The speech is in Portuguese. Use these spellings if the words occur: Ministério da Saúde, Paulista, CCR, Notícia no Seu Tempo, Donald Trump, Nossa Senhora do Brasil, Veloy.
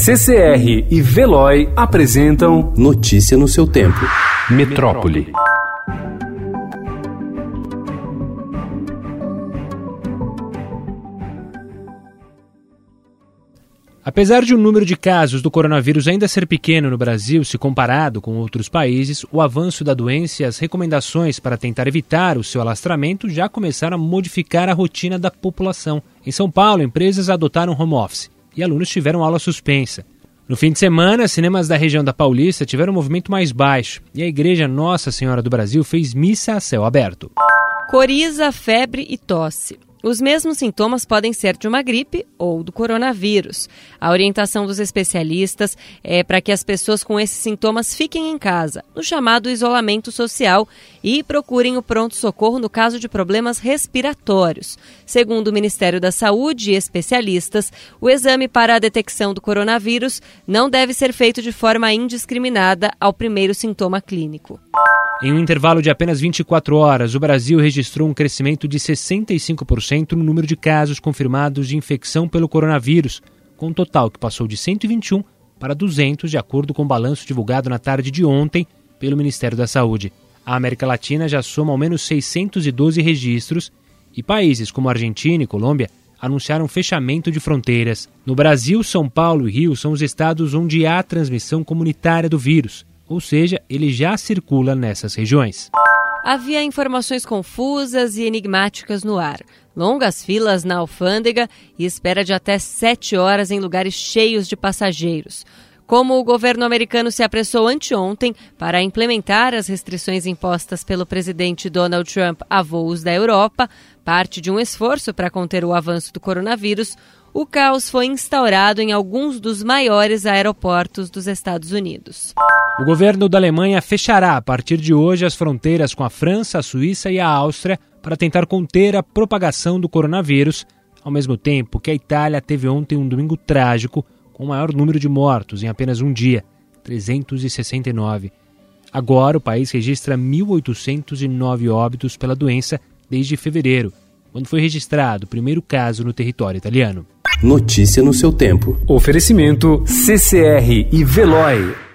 CCR e Veloy apresentam Notícia no Seu Tempo. Metrópole. Apesar de o número de casos do coronavírus ainda ser pequeno no Brasil, se comparado com outros países, o avanço da doença e as recomendações para tentar evitar o seu alastramento já começaram a modificar a rotina da população. Em São Paulo, empresas adotaram home office e alunos tiveram aula suspensa. No fim de semana, cinemas da região da Paulista tiveram um movimento mais baixo e a igreja Nossa Senhora do Brasil fez missa a céu aberto. Coriza, febre e tosse. Os mesmos sintomas podem ser de uma gripe ou do coronavírus. A orientação dos especialistas é para que as pessoas com esses sintomas fiquem em casa, no chamado isolamento social, e procurem o pronto-socorro no caso de problemas respiratórios. Segundo o Ministério da Saúde e especialistas, o exame para a detecção do coronavírus não deve ser feito de forma indiscriminada ao primeiro sintoma clínico. Em um intervalo de apenas 24 horas, o Brasil registrou um crescimento de 65% no número de casos confirmados de infecção pelo coronavírus, com um total que passou de 121 para 200, de acordo com o balanço divulgado na tarde de ontem pelo Ministério da Saúde. A América Latina já soma ao menos 612 registros e países como Argentina e Colômbia anunciaram fechamento de fronteiras. No Brasil, São Paulo e Rio são os estados onde há transmissão comunitária do vírus, ou seja, ele já circula nessas regiões. Havia informações confusas e enigmáticas no ar. Longas filas na alfândega e espera de até 7 horas em lugares cheios de passageiros. Como o governo americano se apressou anteontem para implementar as restrições impostas pelo presidente Donald Trump a voos da Europa, parte de um esforço para conter o avanço do coronavírus, o caos foi instaurado em alguns dos maiores aeroportos dos Estados Unidos. O governo da Alemanha fechará a partir de hoje as fronteiras com a França, a Suíça e a Áustria para tentar conter a propagação do coronavírus, ao mesmo tempo que a Itália teve ontem um domingo trágico, com o maior número de mortos em apenas um dia, 369. Agora, o país registra 1.809 óbitos pela doença desde fevereiro, quando foi registrado o primeiro caso no território italiano. Notícia no seu tempo. Oferecimento CCR e Veloy.